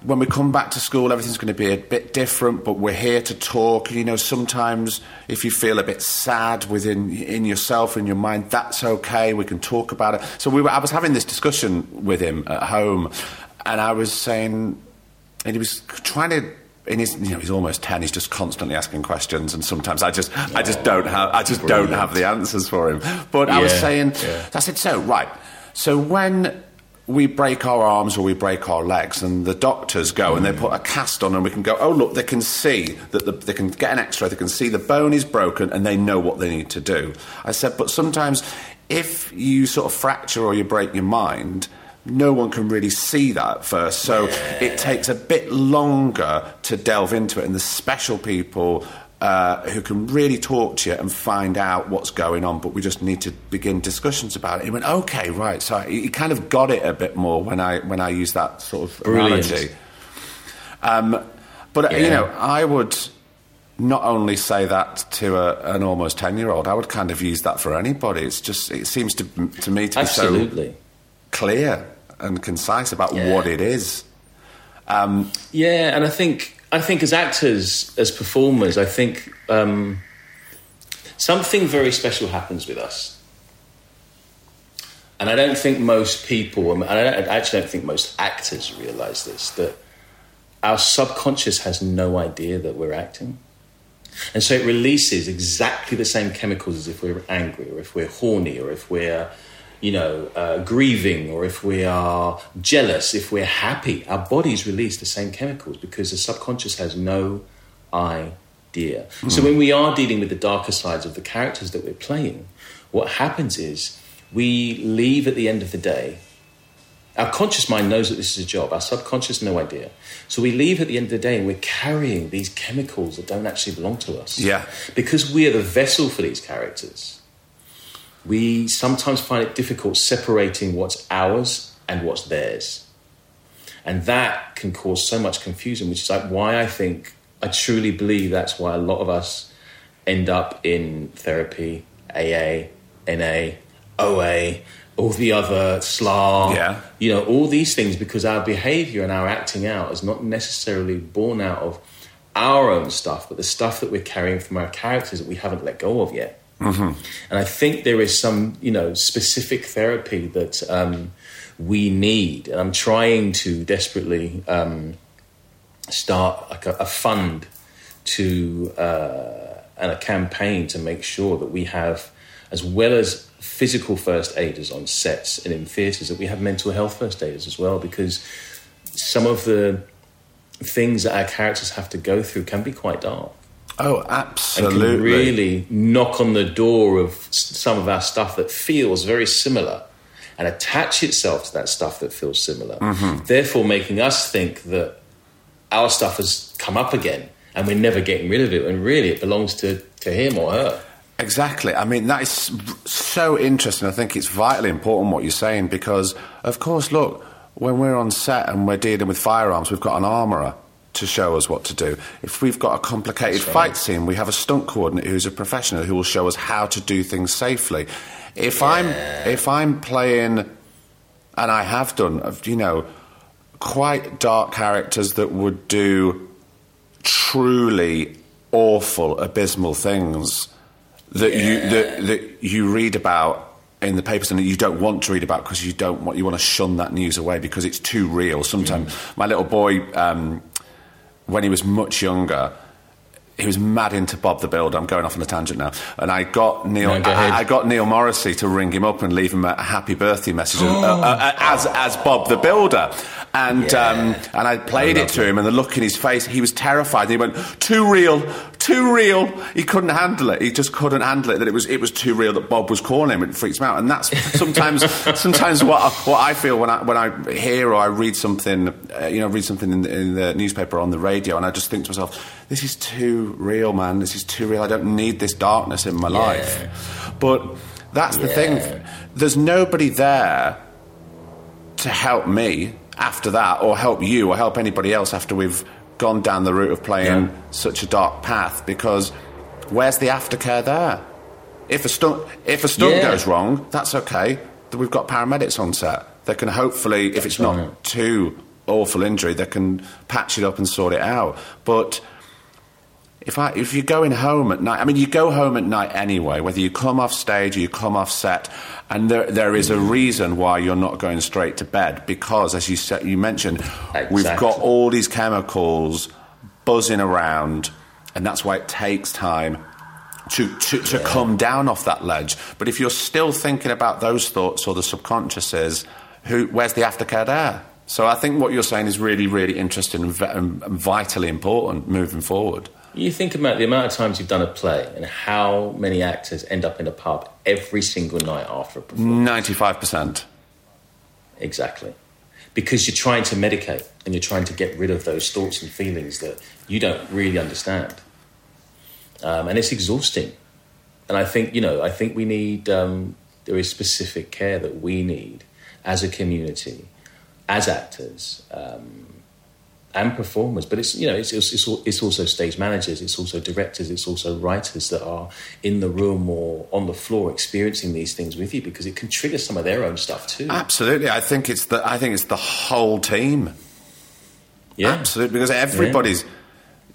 when we come back to school, everything's going to be a bit different, but we're here to talk. You know, sometimes if you feel a bit sad within in yourself, in your mind, that's okay, we can talk about it. So we were, I was having this discussion with him at home, and I was saying, and he was trying to in his, you know, he's almost ten. He's just constantly asking questions, and sometimes I just, I just don't have, I just Brilliant. don't have the answers for him. But yeah, I was saying, yeah. I said, so right, so when we break our arms or we break our legs, and the doctors go mm. and they put a cast on, and we can go, oh look, they can see that the, they can get an X-ray, they can see the bone is broken, and they know what they need to do. I said, but sometimes if you sort of fracture or you break your mind, no one can really see that at first, so yeah. it takes a bit longer to delve into it, and the special people uh, who can really talk to you and find out what's going on, but we just need to begin discussions about it. He went, okay, right, so he kind of got it a bit more when I when I used that sort of Brilliant. analogy. Um, but, yeah. you know, I would not only say that to a, an almost ten-year-old, I would kind of use that for anybody. It's just, it seems to, to me to Absolutely. be so clear and concise about yeah. what it is. Um, yeah, and I think I think as actors, as performers, I think um, something very special happens with us, and I don't think most people, and I, don't, I actually don't think most actors realise this, that our subconscious has no idea that we're acting, and so it releases exactly the same chemicals as if we were angry, or if we're horny, or if we're you know, uh, grieving, or if we are jealous, if we're happy. Our bodies release the same chemicals because the subconscious has no idea. Mm. So when we are dealing with the darker sides of the characters that we're playing, what happens is we leave at the end of the day. Our conscious mind knows that this is a job. Our subconscious, no idea. So we leave at the end of the day and we're carrying these chemicals that don't actually belong to us. Yeah. Because we are the vessel for these characters. We sometimes find it difficult separating what's ours and what's theirs. And that can cause so much confusion, which is like why I think, I truly believe that's why a lot of us end up in therapy, A A, N A, O A, all the other S L A, yeah. you know, all these things, because our behaviour and our acting out is not necessarily born out of our own stuff, but the stuff that we're carrying from our characters that we haven't let go of yet. Mm-hmm. And I think there is some, you know, specific therapy that um, we need. And I'm trying to desperately um, start like a, a fund to uh, and a campaign to make sure that we have, as well as physical first aiders on sets and in theatres, that we have mental health first aiders as well, because some of the things that our characters have to go through can be quite dark. Oh, absolutely. And can really knock on the door of some of our stuff that feels very similar and attach itself to that stuff that feels similar, mm-hmm. therefore making us think that our stuff has come up again and we're never getting rid of it, and really it belongs to, to him or her. Exactly. I mean, that is so interesting. I think it's vitally important what you're saying, because, of course, look, when we're on set and we're dealing with firearms, we've got an armourer to show us what to do. If we've got a complicated Sorry. fight scene, we have a stunt coordinator who's a professional who will show us how to do things safely. If yeah. I'm if I'm playing, and I have done, you know, quite dark characters that would do truly awful, abysmal things that yeah. you that, that you read about in the papers and that you don't want to read about, because you don't want you want to shun that news away because it's too real. Sometimes mm. my little boy, Um, when he was much younger, he was mad into Bob the Builder. I'm going off on a tangent now. And I got Neil no, go I, I got Neil Morrissey to ring him up and leave him a happy birthday message oh. and, uh, uh, as as Bob the Builder. And yeah. um, and I played I it to him, and the look in his face, he was terrified. He went, too real, too real. He couldn't handle it. He just couldn't handle it, that it was it was too real that Bob was calling him. It freaks him out. And that's sometimes sometimes what I, what I feel when I when I hear or I read something, uh, you know, read something in the, in the newspaper or on the radio, and I just think to myself, this is too real, man. This is too real. I don't need this darkness in my yeah. life. But that's yeah. the thing. There's nobody there to help me after that, or help you, or help anybody else after we've gone down the route of playing yeah. such a dark path, because where's the aftercare there? If a stunt if a stunt yeah. goes wrong, that's okay. We've got paramedics on set. They can hopefully, that's if it's not right. too awful injury, they can patch it up and sort it out. But if I if you're going home at night, I mean, you go home at night anyway, whether you come off stage or you come off set, and there there is a reason why you're not going straight to bed, because, as you said, you mentioned, exactly. we've got all these chemicals buzzing around, and that's why it takes time to to, to yeah. come down off that ledge. But if you're still thinking about those thoughts or the subconsciouses, who where's the aftercare there? So I think what you're saying is really, really interesting and, v- and vitally important moving forward. You think about the amount of times you've done a play and how many actors end up in a pub every single night after a performance. ninety-five percent. Exactly. Because you're trying to medicate and you're trying to get rid of those thoughts and feelings that you don't really understand. Um, and it's exhausting. And I think, you know, I think we need... Um, there is specific care that we need as a community, as actors um, and performers, but it's you know it's, it's it's also stage managers, it's also directors, it's also writers that are in the room or on the floor experiencing these things with you, because it can trigger some of their own stuff too. Absolutely, I think it's the I think it's the whole team. Yeah, absolutely, because everybody's. Yeah.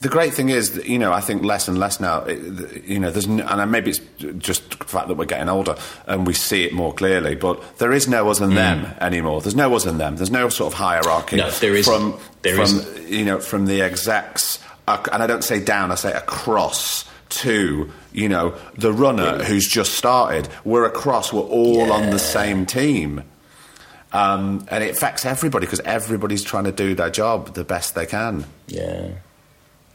The great thing is, you know, I think less and less now, you know, there's no, and maybe it's just the fact that we're getting older and we see it more clearly, but there is no us and mm. them anymore. There's no us and them. There's no sort of hierarchy. No, there is. From, there from isn't. You know, from the execs, and I don't say down, I say across to, you know, the runner really? who's just started. We're across, we're all yeah. on the same team. Um, and it affects everybody because everybody's trying to do their job the best they can. Yeah.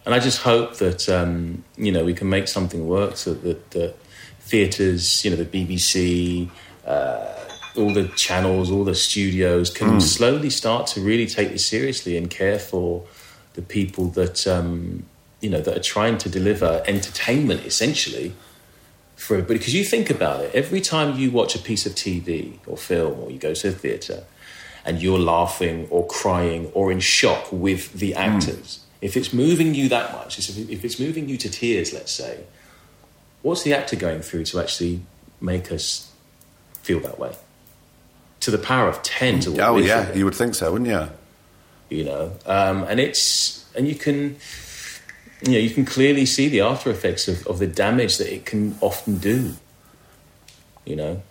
And I just hope that, um, you know, we can make something work so that the theatres, you know, the B B C, uh, all the channels, all the studios can mm. slowly start to really take this seriously and care for the people that, um, you know, that are trying to deliver entertainment, essentially, for everybody. Because you think about it, every time you watch a piece of T V or film or you go to the theatre and you're laughing or crying or in shock with the actors... Mm. If it's moving you that much, if it's moving you to tears, let's say, what's the actor going through to actually make us feel that way? To the power of ten. To what oh, we yeah, feel. You would think so, wouldn't you? You know, um, and it's and you can, you know, you can clearly see the after effects of, of the damage that it can often do. You know,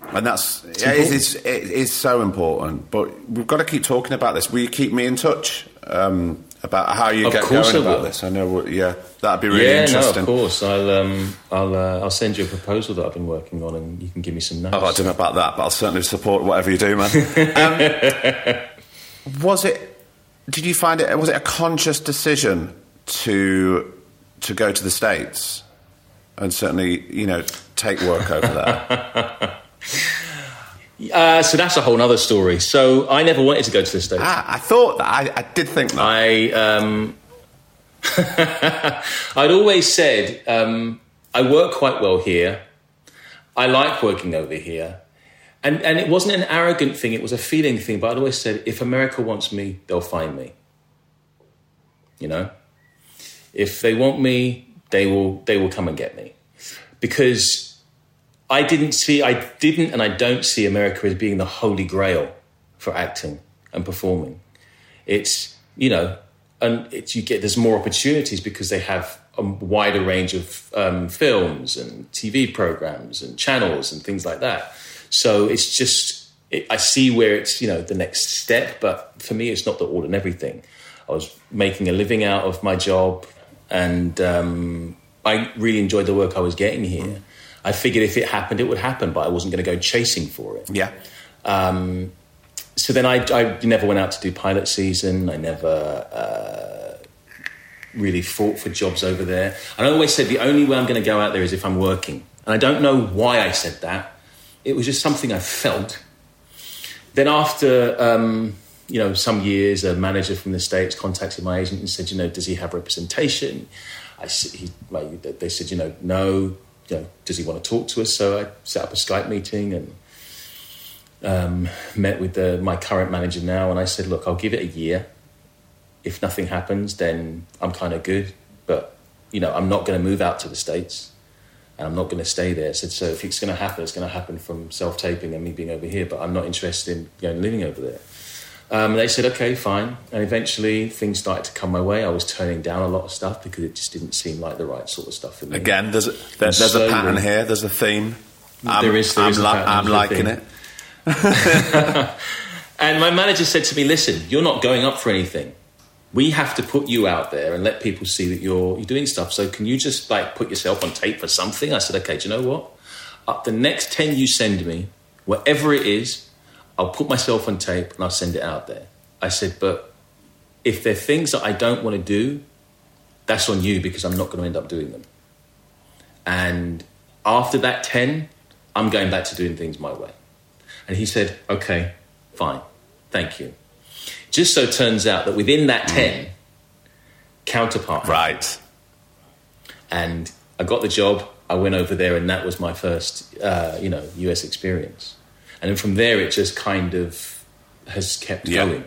and that's it's yeah, it is it is so important. But we've got to keep talking about this. Will you keep me in touch? Um, about how you of get going I about will. this. I know, what, yeah, that'd be really yeah, interesting. Yeah, no, of course. I'll um, I'll uh, I'll send you a proposal that I've been working on, and you can give me some notes. Oh, I don't know about that, but I'll certainly support whatever you do, man. um, was it? Did you find it? Was it a conscious decision to to go to the States and certainly, you know, take work over there? Uh, so that's a whole other story. So I never wanted to go to the States. Ah, I thought that. I, I did think that. I, um... I'd always said, um, I work quite well here. I like working over here. And, and it wasn't an arrogant thing. It was a feeling thing. But I'd always said, if America wants me, they'll find me. You know? If they want me, they will, they will come and get me. Because... I didn't see, I didn't and I don't see America as being the holy grail for acting and performing. It's, you know, and it's, you get, there's more opportunities because they have a wider range of um, films and T V programs and channels and things like that. So it's just, it, I see where it's, you know, the next step, but for me, it's not the all and everything. I was making a living out of my job and um, I really enjoyed the work I was getting here. Mm. I figured if it happened, it would happen, but I wasn't going to go chasing for it. Yeah. Um, so then I, I never went out to do pilot season. I never uh, really fought for jobs over there. And I always said the only way I'm going to go out there is if I'm working. And I don't know why I said that. It was just something I felt. Then after, um, you know, some years, a manager from the States contacted my agent and said, you know, does he have representation? I he, They said, you know, no. You know, does he want to talk to us? So I set up a Skype meeting and um, met with the, my current manager now. And I said, look, I'll give it a year. If nothing happens, then I'm kind of good. But, you know, I'm not going to move out to the States and I'm not going to stay there. I said, so if it's going to happen, it's going to happen from self-taping and me being over here. But I'm not interested in you know, living over there. Um, and they said, okay, fine. And eventually things started to come my way. I was turning down a lot of stuff because it just didn't seem like the right sort of stuff for me. Again, there's a, there, there's so a pattern we, here. There's a theme. I'm, there is. There I'm, is li- I'm liking it. And my manager said to me, listen, you're not going up for anything. we have to put you out there and let people see that you're you're doing stuff. So can you just like put yourself on tape for something? I said, okay, do you know what? Up the next ten you send me, whatever it is, I'll put myself on tape and I'll send it out there. I said, but if there are things that I don't want to do, that's on you because I'm not going to end up doing them. And after that ten, I'm going back to doing things my way. And he said, okay, fine, thank you. Just so it turns out that within that ten, mm. Counterpart. Right. And I got the job, I went over there, and that was my first, uh, you know, U S experience. And then from there, it just kind of has kept yeah. going.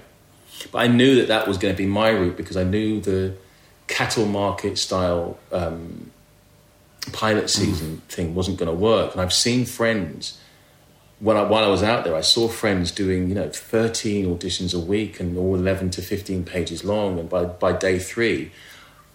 But I knew that that was going to be my route because I knew the cattle market style um, pilot season mm. thing wasn't going to work. And I've seen friends... When I, while I was out there, I saw friends doing, you know, thirteen auditions a week and all eleven to fifteen pages long. And by, by day three,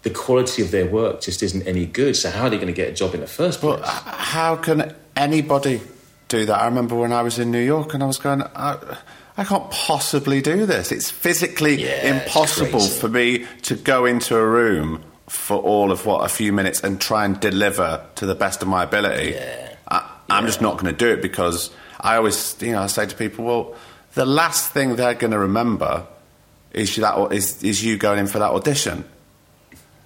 the quality of their work just isn't any good. So how are they going to get a job in the first place? Well, how can anybody do that? I remember when I was in New York and I was going, I, I can't possibly do this. It's physically yeah, impossible it's for me to go into a room for all of, what, a few minutes and try and deliver to the best of my ability. Yeah. I, I'm yeah. just not going to do it because... I always, you know, I say to people, well, the last thing they're going to remember is that is, is you going in for that audition.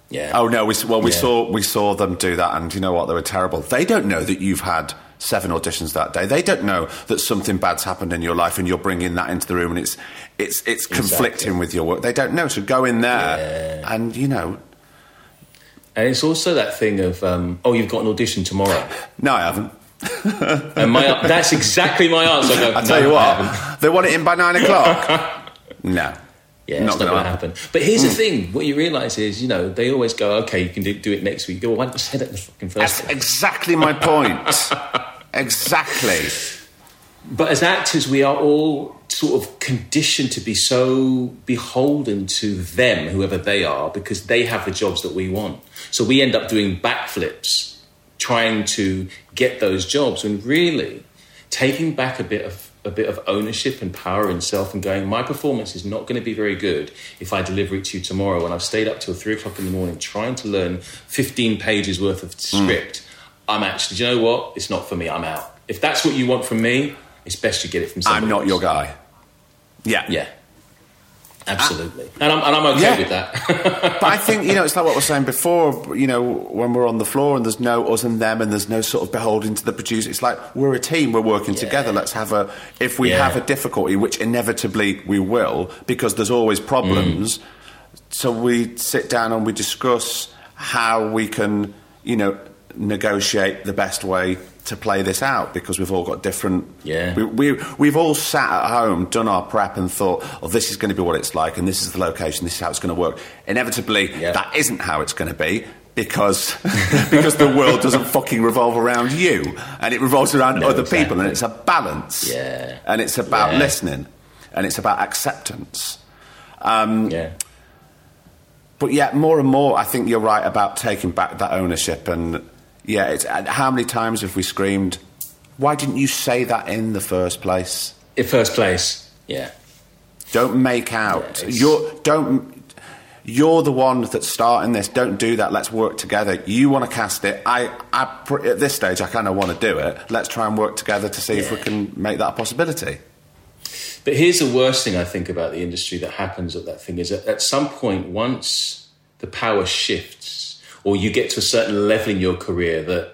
Yeah. Oh no, we well we yeah. saw we saw them do that, and you know what? They were terrible. They don't know that you've had seven auditions that day. They don't know that something bad's happened in your life, and you're bringing that into the room, and it's it's it's exactly. conflicting with your work. They don't know, so go in there, yeah. and you know. And it's also that thing of, um, oh, you've got an audition tomorrow. No, I haven't. And my that's exactly my answer. I go, I'll tell no, you what, they want it in by nine o'clock. No, yeah, not it's not going to happen. But here's mm. the thing: what you realise is, you know, they always go, "Okay, you can do, do it next week." You go, well, "Why didn't you say that in the fucking first?" That's time? Exactly my point. Exactly. But as actors, we are all sort of conditioned to be so beholden to them, whoever they are, because they have the jobs that we want. So we end up doing backflips, trying to get those jobs, and really taking back a bit of a bit of ownership and power in self and going, my performance is not going to be very good if I deliver it to you tomorrow and I've stayed up till three o'clock in the morning trying to learn fifteen pages worth of script. Mm. I'm actually, do you know what? It's not for me. I'm out. If that's what you want from me, it's best you get it from somebody I'm not else. Your guy. Yeah. Yeah. Absolutely. I, and, I'm, and I'm okay yeah. with that. But I think, you know, it's like what we were saying before, you know, when we're on the floor and there's no us and them and there's no sort of beholden to the producer. It's like, we're a team, we're working yeah. together. Let's have a, if we yeah. have a difficulty, which inevitably we will, because there's always problems. Mm. So we sit down and we discuss how we can, you know, negotiate the best way to play this out, because we've all got different... Yeah. We, we, we've all sat at home, done our prep and thought, oh, this is going to be what it's like and this is the location, this is how it's going to work. Inevitably, yeah. that isn't how it's going to be because because the world doesn't fucking revolve around you and it revolves around no, other exactly. people, and it's a balance. Yeah. And it's about yeah. listening and it's about acceptance. Um, yeah. But yeah, more and more, I think you're right about taking back that ownership and... Yeah, it's, how many times have we screamed, why didn't you say that in the first place? In first place, yeah. Don't make out. Yeah, you're, don't, you're the one that's starting this. Don't do that. Let's work together. You want to cast it. I, I, at this stage, I kind of want to do it. Let's try and work together to see yeah. if we can make that a possibility. But here's the worst thing I think about the industry that happens at that thing is that at some point, once the power shifts, or you get to a certain level in your career that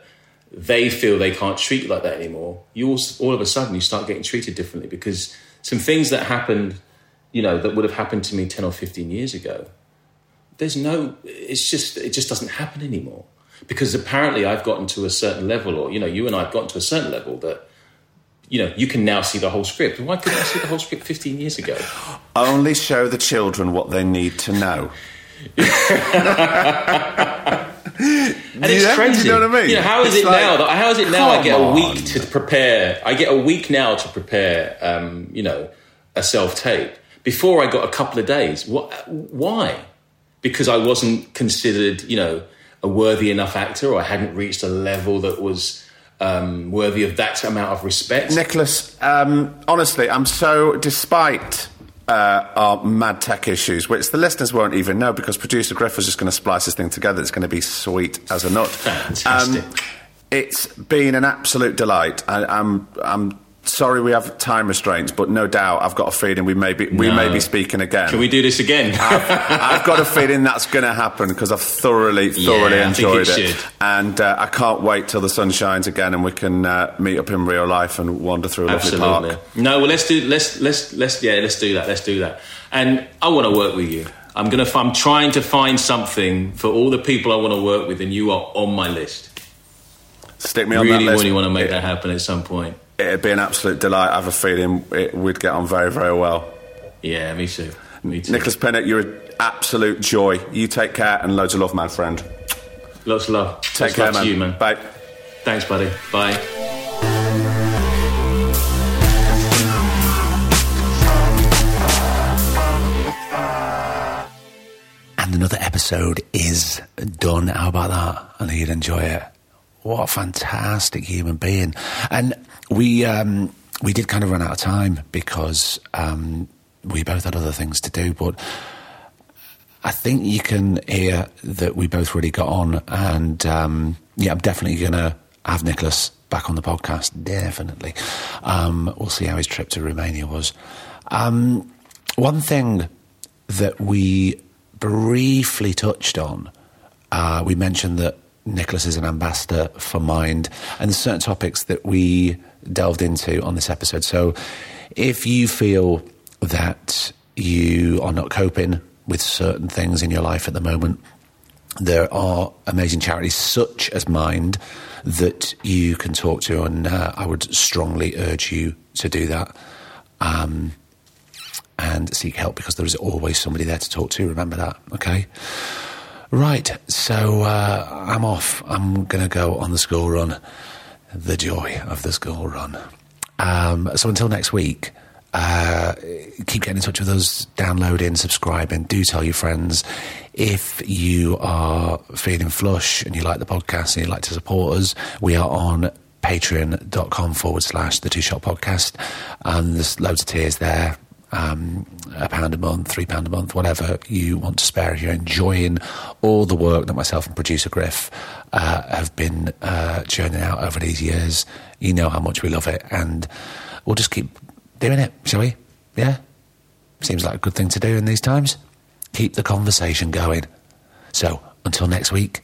they feel they can't treat you like that anymore, you all, all of a sudden you start getting treated differently, because some things that happened, you know, that would have happened to me ten or fifteen years ago, there's no, it's just, it just doesn't happen anymore. Because apparently I've gotten to a certain level, or, you know, you and I have gotten to a certain level that, you know, you can now see the whole script. Why couldn't I see the whole script fifteen years ago? Only show the children what they need to know. And it's yeah, crazy, you know what I mean? You know, how is it's it like, now that, how is it now I get on. a week to prepare I get a week now to prepare um, you know, a self-tape. Before I got a couple of days. What, why? Because I wasn't considered, you know, a worthy enough actor, or I hadn't reached a level that was um, worthy of that amount of respect. Nicholas, um, honestly, I'm so, despite uh, are mad tech issues, which the listeners won't even know because producer Griff was just going to splice this thing together. It's going to be sweet as a nut. Fantastic. Um, it's been an absolute delight. I, I'm, I'm sorry we have time restraints, but no doubt I've got a feeling we may be, we no. may be speaking again. Can we do this again? I've, I've got a feeling that's going to happen because I've thoroughly, thoroughly yeah, enjoyed it. it. And uh, I can't wait till the sun shines again and we can uh, meet up in real life and wander through a Absolutely. lovely park. No, well, let's do let's let's let's yeah, let's do that. Let's do that. And I want to work with you. I'm gonna. I'm trying to find something for all the people I want to work with, and you are on my list. Stick me on really that list. Really want to make it, that happen at some point. It'd be an absolute delight. I have a feeling it, we'd get on very, very well. Yeah, me too. Me too. Nicholas Pinnock, you're an absolute joy. You take care and loads of love, my friend. Lots of love. Take Lots care, love man. To you, man. Bye. Thanks, buddy. Bye. And another episode is done. How about that? I know you'd enjoy it. What a fantastic human being. And we um, we did kind of run out of time because um, we both had other things to do. But I think you can hear that we both really got on. And, um, yeah, I'm definitely going to have Nicholas back on the podcast. Definitely. Um, we'll see how his trip to Romania was. Um, one thing that we briefly touched on, uh, we mentioned that Nicholas is an ambassador for Mind, and there's certain topics that we delved into on this episode. So if you feel that you are not coping with certain things in your life at the moment, there are amazing charities such as Mind that you can talk to, and uh, I would strongly urge you to do that um, and seek help, because there is always somebody there to talk to. Remember that, okay? Right, so uh, I'm off. I'm going to go on the school run. The joy of the school run. Um, so until next week, uh, keep getting in touch with us, downloading, subscribing. Do tell your friends. If you are feeling flush and you like the podcast and you'd like to support us, we are on patreon.com forward slash the Two Shot Podcast. Um, there's loads of tiers there. Um, a pound a month, three pound a month, whatever you want to spare. If you're enjoying all the work that myself and producer Griff uh, have been uh, churning out over these years, you know how much we love it, and we'll just keep doing it, shall we? Yeah? Seems like a good thing to do in these times. Keep the conversation going. So, until next week,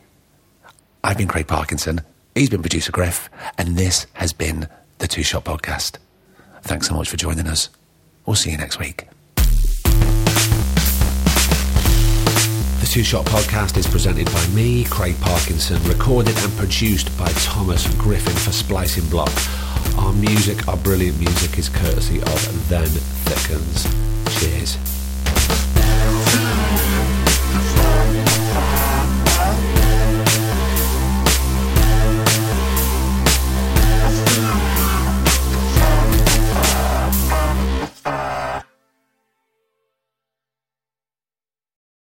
I've been Craig Parkinson, he's been producer Griff, and this has been the Two Shot Podcast. Thanks so much for joining us. We'll see you next week. The Two Shot Podcast is presented by me, Craig Parkinson, recorded and produced by Thomas Griffin for Splicing Block. Our music, our brilliant music, is courtesy of Then Thickens. Cheers.